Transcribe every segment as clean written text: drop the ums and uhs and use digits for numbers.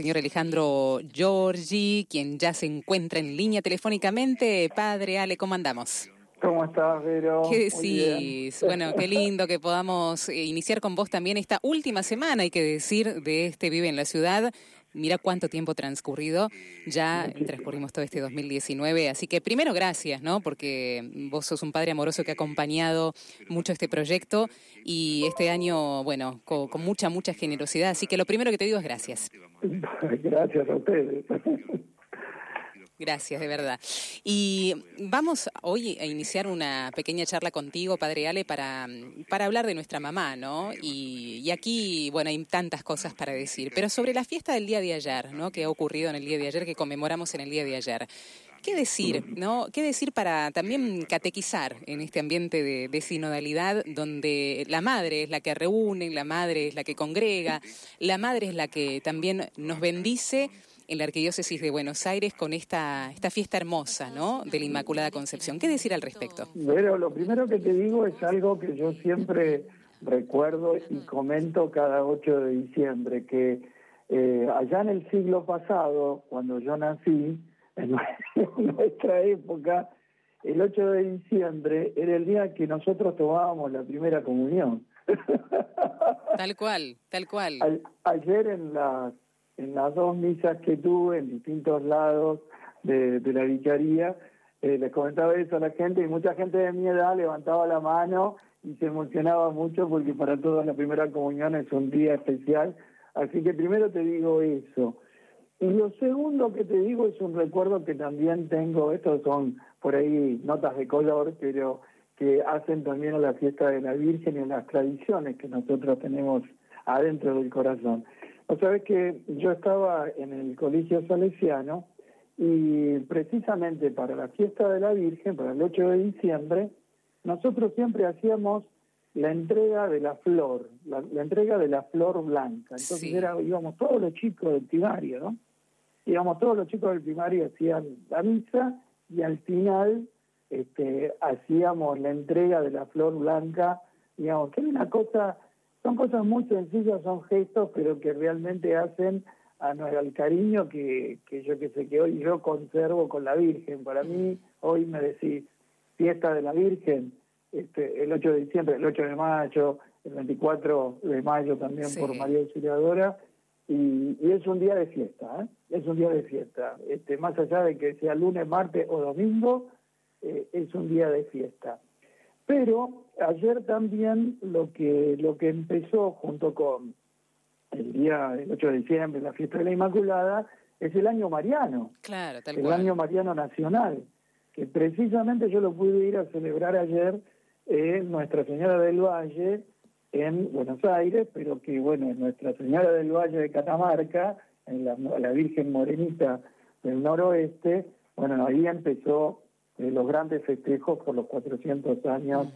Señor Alejandro Giorgi, quien ya se encuentra en línea telefónicamente. Padre Ale, ¿cómo andamos? ¿Cómo estás, Vero? ¿Qué decís? Bueno, qué lindo que podamos iniciar con vos también esta última semana, hay que decir, de este Vive en la Ciudad. Mira cuánto tiempo transcurrido, ya transcurrimos todo este 2019, así que primero gracias, ¿no? Porque vos sos un padre amoroso que ha acompañado mucho este proyecto y este año, bueno, con mucha generosidad, así que lo primero que te digo es gracias. Gracias a ustedes. Gracias, de verdad. Y vamos hoy a iniciar una pequeña charla contigo, Padre Ale, para hablar de nuestra mamá, ¿no? Y aquí, bueno, hay tantas cosas para decir, pero sobre la fiesta del día de ayer, ¿no? Que ha ocurrido en el día de ayer, que conmemoramos en el día de ayer. ¿Qué decir, no? ¿Qué decir para también catequizar en este ambiente de sinodalidad donde la madre es la que reúne, la madre es la que congrega, la madre es la que también nos bendice en la Arquidiócesis de Buenos Aires con esta fiesta hermosa, ¿no?, de la Inmaculada Concepción? ¿Qué decir al respecto? Pero lo primero que te digo es algo que yo siempre recuerdo y comento cada 8 de diciembre, que allá en el siglo pasado, cuando yo nací, en nuestra época, el 8 de diciembre era el día que nosotros tomábamos la primera comunión. Tal cual, tal cual. Ayer en las dos misas que tuve en distintos lados de la vicaría, les comentaba eso a la gente, y mucha gente de mi edad levantaba la mano y se emocionaba mucho porque para todos la primera comunión es un día especial. Así que primero te digo eso. Y lo segundo que te digo es un recuerdo que también tengo, estos son por ahí notas de color, pero que hacen también a la fiesta de la Virgen y a las tradiciones que nosotros tenemos adentro del corazón. O sabés que yo estaba en el Colegio Salesiano y precisamente para la fiesta de la Virgen, para el 8 de diciembre, nosotros siempre hacíamos la entrega de la flor, la entrega de la flor blanca. Entonces sí, íbamos todos los chicos del primario, ¿no? Íbamos todos los chicos del primario, hacían la misa y al final hacíamos la entrega de la flor blanca, digamos, que era una cosa... Son cosas muy sencillas, son gestos, pero que realmente hacen al cariño que yo que hoy yo conservo con la Virgen. Para mí, hoy me decís, fiesta de la Virgen, el 8 de diciembre, el 8 de mayo, el 24 de mayo también sí, por María Auxiliadora, y es un día de fiesta, ¿eh? Es un día de fiesta. Más allá de que sea lunes, martes o domingo, es un día de fiesta. Pero ayer también lo que empezó junto con el día del 8 de diciembre, la fiesta de la Inmaculada, es el año mariano. Claro, tal cual. El año mariano nacional, que precisamente yo lo pude ir a celebrar ayer en Nuestra Señora del Valle, en Buenos Aires, pero que bueno, en Nuestra Señora del Valle de Catamarca, en la Virgen Morenita del Noroeste, bueno, ahí empezó los grandes festejos por los 400 años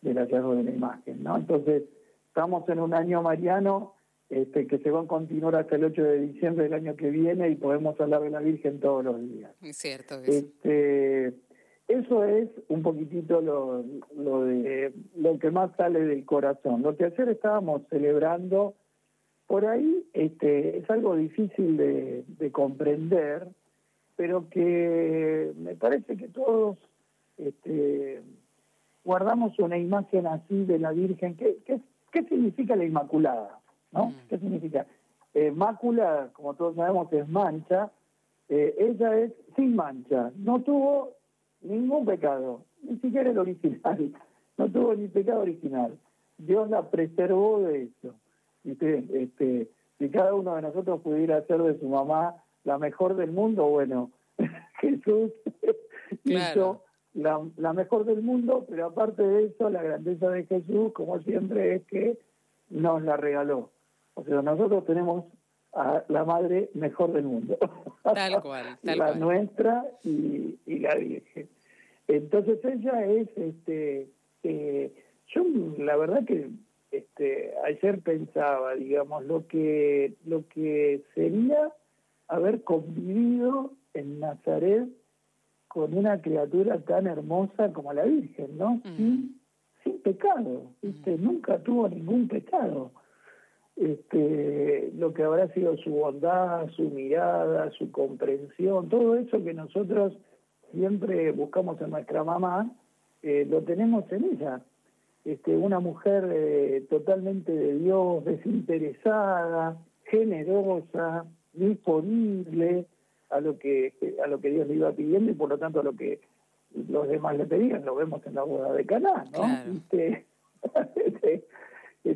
del hallazgo de la imagen, ¿no? Entonces, estamos en un año mariano que se va a continuar hasta el 8 de diciembre del año que viene y podemos hablar de la Virgen todos los días. Es cierto. Eso es un poquitito lo que más sale del corazón. Lo que ayer estábamos celebrando, por ahí es algo difícil de comprender, pero que me parece que todos guardamos una imagen así de la Virgen. ¿Qué significa la Inmaculada? ¿No? ¿Qué significa? Mácula, como todos sabemos, es mancha. Ella es sin mancha. No tuvo ningún pecado, ni siquiera el original. No tuvo ni pecado original. Dios la preservó de eso. Si cada uno de nosotros pudiera hacer de su mamá la mejor del mundo, bueno, Jesús hizo la mejor del mundo, pero aparte de eso, la grandeza de Jesús, como siempre, es que nos la regaló. O sea, nosotros tenemos a la madre mejor del mundo. Tal cual, tal la cual. Nuestra y la Virgen. Entonces ella es, yo la verdad que ayer pensaba, digamos, lo que sería haber convivido en Nazaret con una criatura tan hermosa como la Virgen, ¿no? Sin pecado, ¿viste? Nunca tuvo ningún pecado. lo que habrá sido su bondad, su mirada, su comprensión, todo eso que nosotros siempre buscamos en nuestra mamá, lo tenemos en ella. Una mujer totalmente de Dios, desinteresada, generosa, disponible a lo que Dios le iba pidiendo y por lo tanto a lo que los demás le pedían. Lo vemos en la boda de Caná, ¿no? Claro.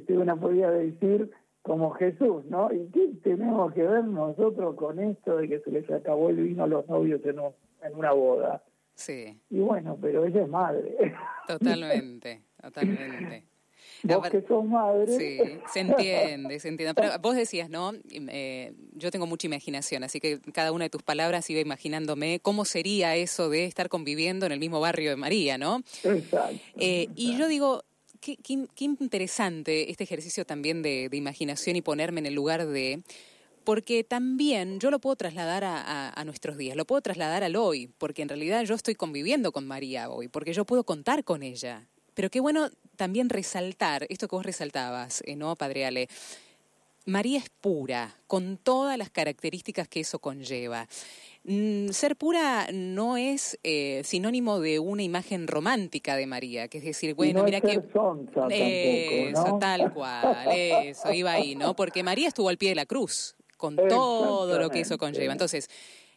Una podría decir como Jesús, ¿no? ¿Y qué tenemos que ver nosotros con esto de que se les acabó el vino a los novios en una boda? Sí. Y bueno, pero ella es madre. Totalmente, totalmente. Vos que sos madre. Sí, se entiende, se entiende. Pero vos decías, ¿no? Yo tengo mucha imaginación, así que cada una de tus palabras iba imaginándome cómo sería eso de estar conviviendo en el mismo barrio de María, ¿no? Exacto. Y yo digo, qué interesante este ejercicio también de imaginación y ponerme en el lugar de... Porque también yo lo puedo trasladar a nuestros días, lo puedo trasladar al hoy, porque en realidad yo estoy conviviendo con María hoy, porque yo puedo contar con ella. Pero qué bueno también resaltar, esto que vos resaltabas, ¿no, Padre Ale? María es pura, con todas las características que eso conlleva. Ser pura no es sinónimo de una imagen romántica de María, que es decir, bueno, no mira que... Sonsa, eso, tampoco, ¿no? Tal cual, eso, iba ahí, ¿no? Porque María estuvo al pie de la cruz, con todo lo que eso conlleva. Entonces,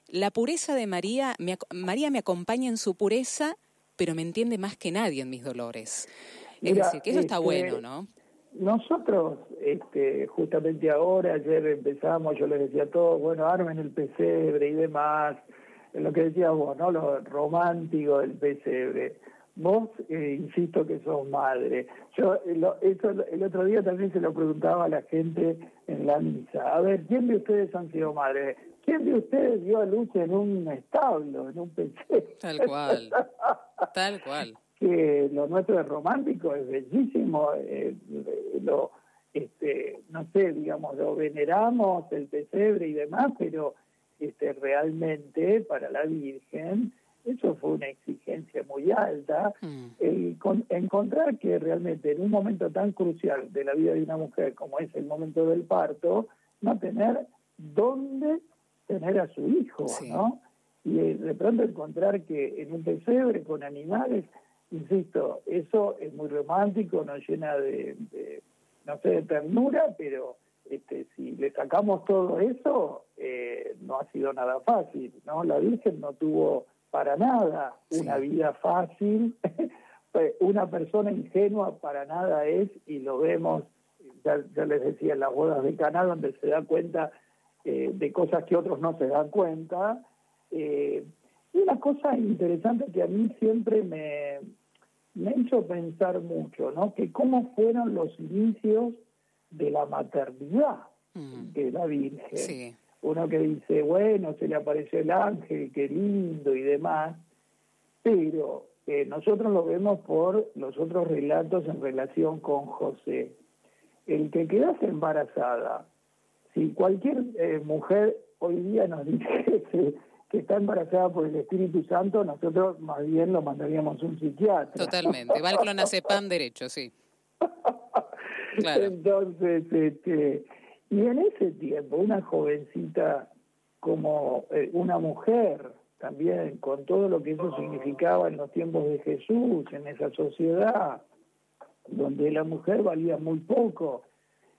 la pureza de María, María me acompaña en su pureza, pero me entiende más que nadie en mis dolores. Mira, es decir, que eso está bueno, ¿no? Nosotros, justamente ahora, ayer empezamos, yo les decía a todos, bueno, armen el pesebre y demás, lo que decías vos, ¿no? Lo romántico del pesebre. Vos, insisto que sos madre. Yo eso el otro día también se lo preguntaba a la gente en la misa. A ver, ¿quién de ustedes han sido madres? ¿Quién de ustedes dio a luz en un establo, en un pesebre? Tal cual, tal cual. Que lo nuestro es romántico, es bellísimo, no sé, digamos, lo veneramos, el pesebre y demás, pero realmente para la Virgen... Eso fue una exigencia muy alta, encontrar que realmente en un momento tan crucial de la vida de una mujer como es el momento del parto, no tener dónde tener a su hijo, sí, ¿no? Y de pronto encontrar que en un pesebre con animales, insisto, eso es muy romántico, nos llena de no sé, de ternura, pero si le sacamos todo eso, no ha sido nada fácil, ¿no? La Virgen no tuvo... para nada una vida fácil, una persona ingenua para nada es, y lo vemos, ya les decía, en las bodas de Caná, donde se da cuenta de cosas que otros no se dan cuenta. Y una cosa interesante que a mí siempre me hizo pensar mucho, ¿no? Que cómo fueron los inicios de la maternidad de la Virgen. Sí. Uno que dice, bueno, se le apareció el ángel, qué lindo y demás, pero nosotros lo vemos por los otros relatos en relación con José. El que quedase embarazada, si cualquier mujer hoy día nos dijese que está embarazada por el Espíritu Santo, nosotros más bien lo mandaríamos a un psiquiatra. Totalmente, va al clonazepam derecho, sí. Claro. Entonces, y en ese tiempo, una jovencita como una mujer, también con todo lo que eso significaba en los tiempos de Jesús, en esa sociedad, donde la mujer valía muy poco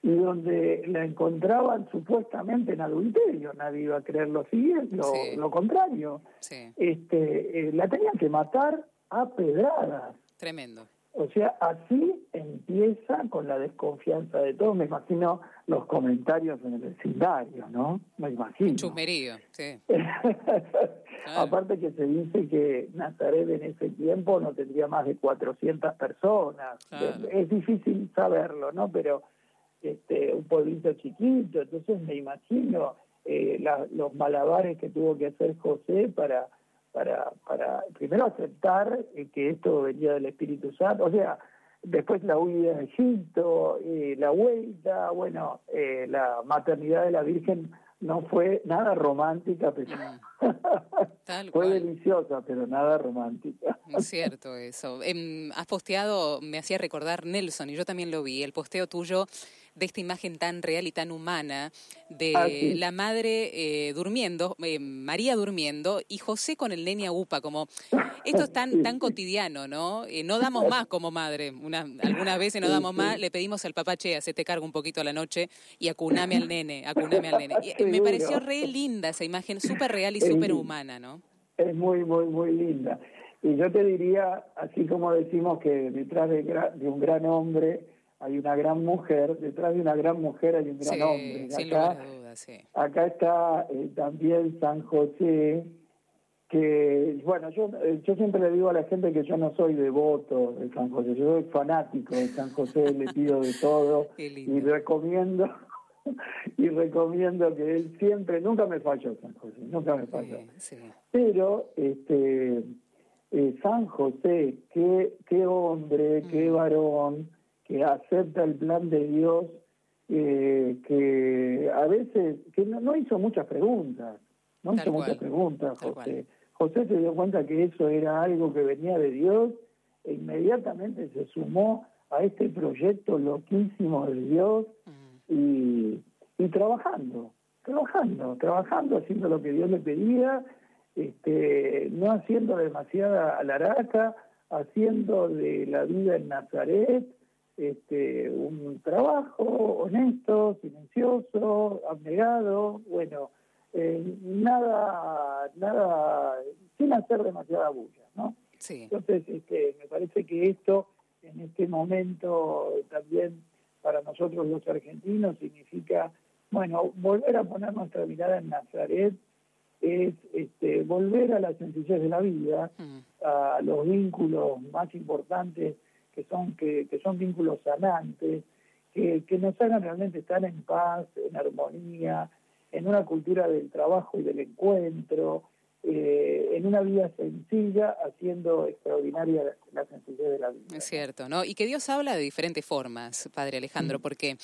y donde la encontraban supuestamente en adulterio, nadie iba a creer lo siguiente, lo contrario. Sí. La tenían que matar a pedradas. Tremendo. O sea, así empieza con la desconfianza de todos. Me imagino los comentarios en el vecindario, ¿no? Me imagino. Un chusmerío, sí. Claro. Aparte que se dice que Nazaret en ese tiempo no tendría más de 400 personas. Claro. Es difícil saberlo, ¿no? Pero un pueblito chiquito, entonces me imagino los malabares que tuvo que hacer José para primero aceptar que esto venía del Espíritu Santo, o sea, después la huida de Egipto, la vuelta, bueno, la maternidad de la Virgen no fue nada romántica, pero tal fue cual. Deliciosa, pero nada romántica. Es cierto eso. Has posteado, me hacía recordar Nelson, y yo también lo vi, el posteo tuyo de esta imagen tan real y tan humana de la madre durmiendo, María durmiendo y José con el nene a upa, como esto es tan cotidiano, ¿no? No damos más como madre, algunas veces no damos más, le pedimos al papá, che, hacete cargo un poquito a la noche y acuname al nene. Y me pareció re linda esa imagen, súper real y súper humana, ¿no? Es muy, muy, muy linda. Y yo te diría, así como decimos que detrás de un gran hombre hay una gran mujer, detrás de una gran mujer hay un gran hombre. Y sin lugar a dudas, sí. Acá está también San José, que, bueno, yo siempre le digo a la gente que yo no soy devoto de San José, yo soy fanático de San José, le pido de todo y recomiendo... Y recomiendo que él siempre, nunca me falló San José, nunca me falló. Sí, sí. Pero San José, qué hombre, qué varón, que acepta el plan de Dios, que a veces, que no hizo muchas preguntas, José. José se dio cuenta que eso era algo que venía de Dios e inmediatamente se sumó a este proyecto loquísimo de Dios. Y trabajando, haciendo lo que Dios le pedía, no haciendo demasiada alaraca, haciendo de la vida en Nazaret un trabajo honesto, silencioso, abnegado, bueno, nada, sin hacer demasiada bulla, ¿no? Sí. Entonces, me parece que esto, en este momento también, para nosotros los argentinos significa, bueno, volver a poner nuestra mirada en Nazaret es volver a la sencillez de la vida, a los vínculos más importantes que son vínculos sanantes, que nos hagan realmente estar en paz, en armonía, en una cultura del trabajo y del encuentro, en una vida sencilla, haciendo extraordinaria la sencillez de la vida. Es cierto, ¿no? Y que Dios habla de diferentes formas, Padre Alejandro, porque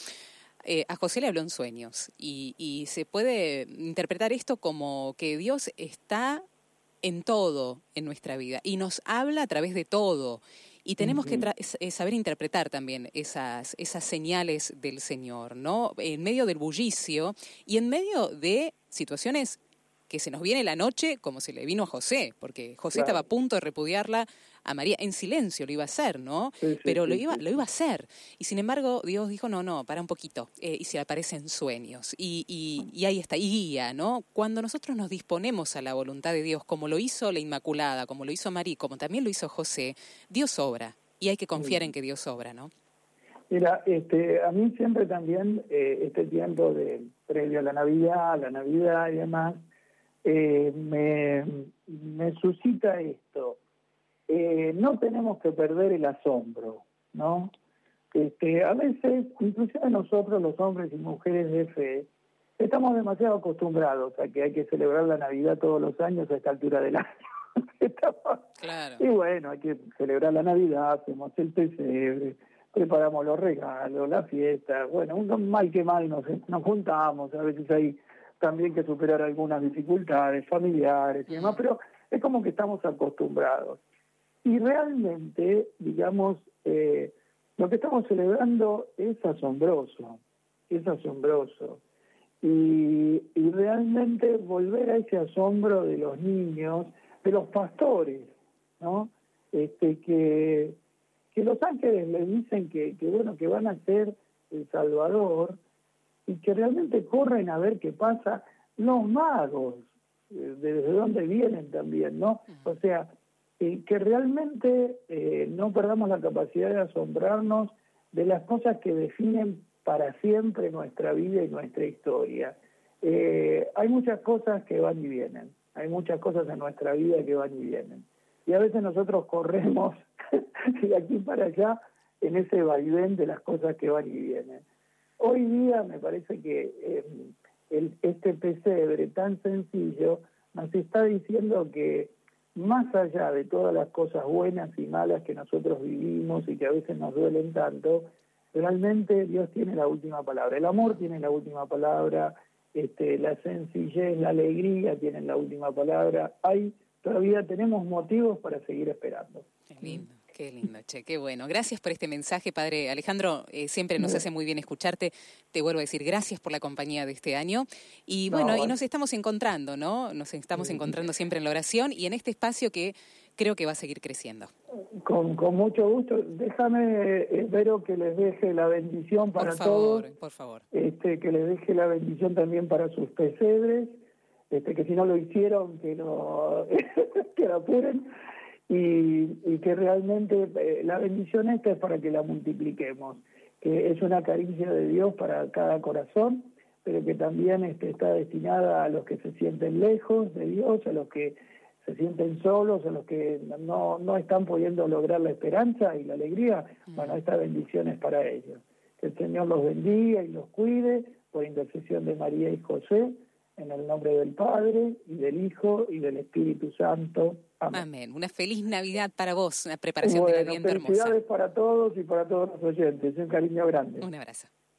a José le habló en sueños y se puede interpretar esto como que Dios está en todo en nuestra vida y nos habla a través de todo. Y tenemos que saber interpretar también esas señales del Señor, ¿no? En medio del bullicio y en medio de situaciones que se nos viene la noche como se le vino a José, porque José estaba a punto de repudiarla a María, en silencio lo iba a hacer, ¿no? Sí, pero sí, lo iba a hacer. Y sin embargo, Dios dijo, no, para un poquito. Y se aparecen sueños. Y ahí está, y guía, ¿no? Cuando nosotros nos disponemos a la voluntad de Dios, como lo hizo la Inmaculada, como lo hizo María, como también lo hizo José, Dios obra. Y hay que confiar en que Dios obra, ¿no? Mira, a mí siempre también este tiempo de previo a la Navidad y demás, me suscita esto. No tenemos que perder el asombro, ¿no? A veces, inclusive nosotros los hombres y mujeres de fe, estamos demasiado acostumbrados a que hay que celebrar la Navidad todos los años a esta altura del año. Claro. Y bueno, hay que celebrar la Navidad, hacemos el pesebre, preparamos los regalos, la fiesta, bueno, mal que mal nos juntamos, a veces hay también que superar algunas dificultades familiares y demás, pero es como que estamos acostumbrados. Y realmente, digamos, lo que estamos celebrando es asombroso. Y realmente volver a ese asombro de los niños, de los pastores, ¿no? Que los ángeles les dicen que van a ser el Salvador, y que realmente corren a ver qué pasa, los magos, desde dónde vienen también, ¿no? O sea, que realmente no perdamos la capacidad de asombrarnos de las cosas que definen para siempre nuestra vida y nuestra historia. Hay muchas cosas que van y vienen, hay muchas cosas en nuestra vida que van y vienen. Y a veces nosotros corremos de aquí para allá en ese vaivén de las cosas que van y vienen. Hoy día me parece que este pesebre tan sencillo nos está diciendo que más allá de todas las cosas buenas y malas que nosotros vivimos y que a veces nos duelen tanto, realmente Dios tiene la última palabra. El amor tiene la última palabra, la sencillez, la alegría tienen la última palabra. Todavía tenemos motivos para seguir esperando. Qué lindo. Qué lindo, che, qué bueno. Gracias por este mensaje, Padre Alejandro. Siempre nos hace muy bien escucharte. Te vuelvo a decir gracias por la compañía de este año. Y bueno, y nos estamos encontrando, ¿no? Nos estamos encontrando siempre en la oración y en este espacio que creo que va a seguir creciendo. Con mucho gusto. Déjame, espero que les deje la bendición para todos. Por favor, que les deje la bendición también para sus pesebres, que si no lo hicieron, que no que lo apuren. Y que realmente la bendición esta es para que la multipliquemos, que es una caricia de Dios para cada corazón, pero que también está destinada a los que se sienten lejos de Dios, a los que se sienten solos, a los que no están pudiendo lograr la esperanza y la alegría. Bueno, esta bendición es para ellos. Que el Señor los bendiga y los cuide por intercesión de María y José, en el nombre del Padre, y del Hijo, y del Espíritu Santo. Amén. Amén. Una feliz Navidad para vos, una preparación de la Navidad hermosa. Felicidades para todos y para todos los oyentes. Un cariño grande. Un abrazo.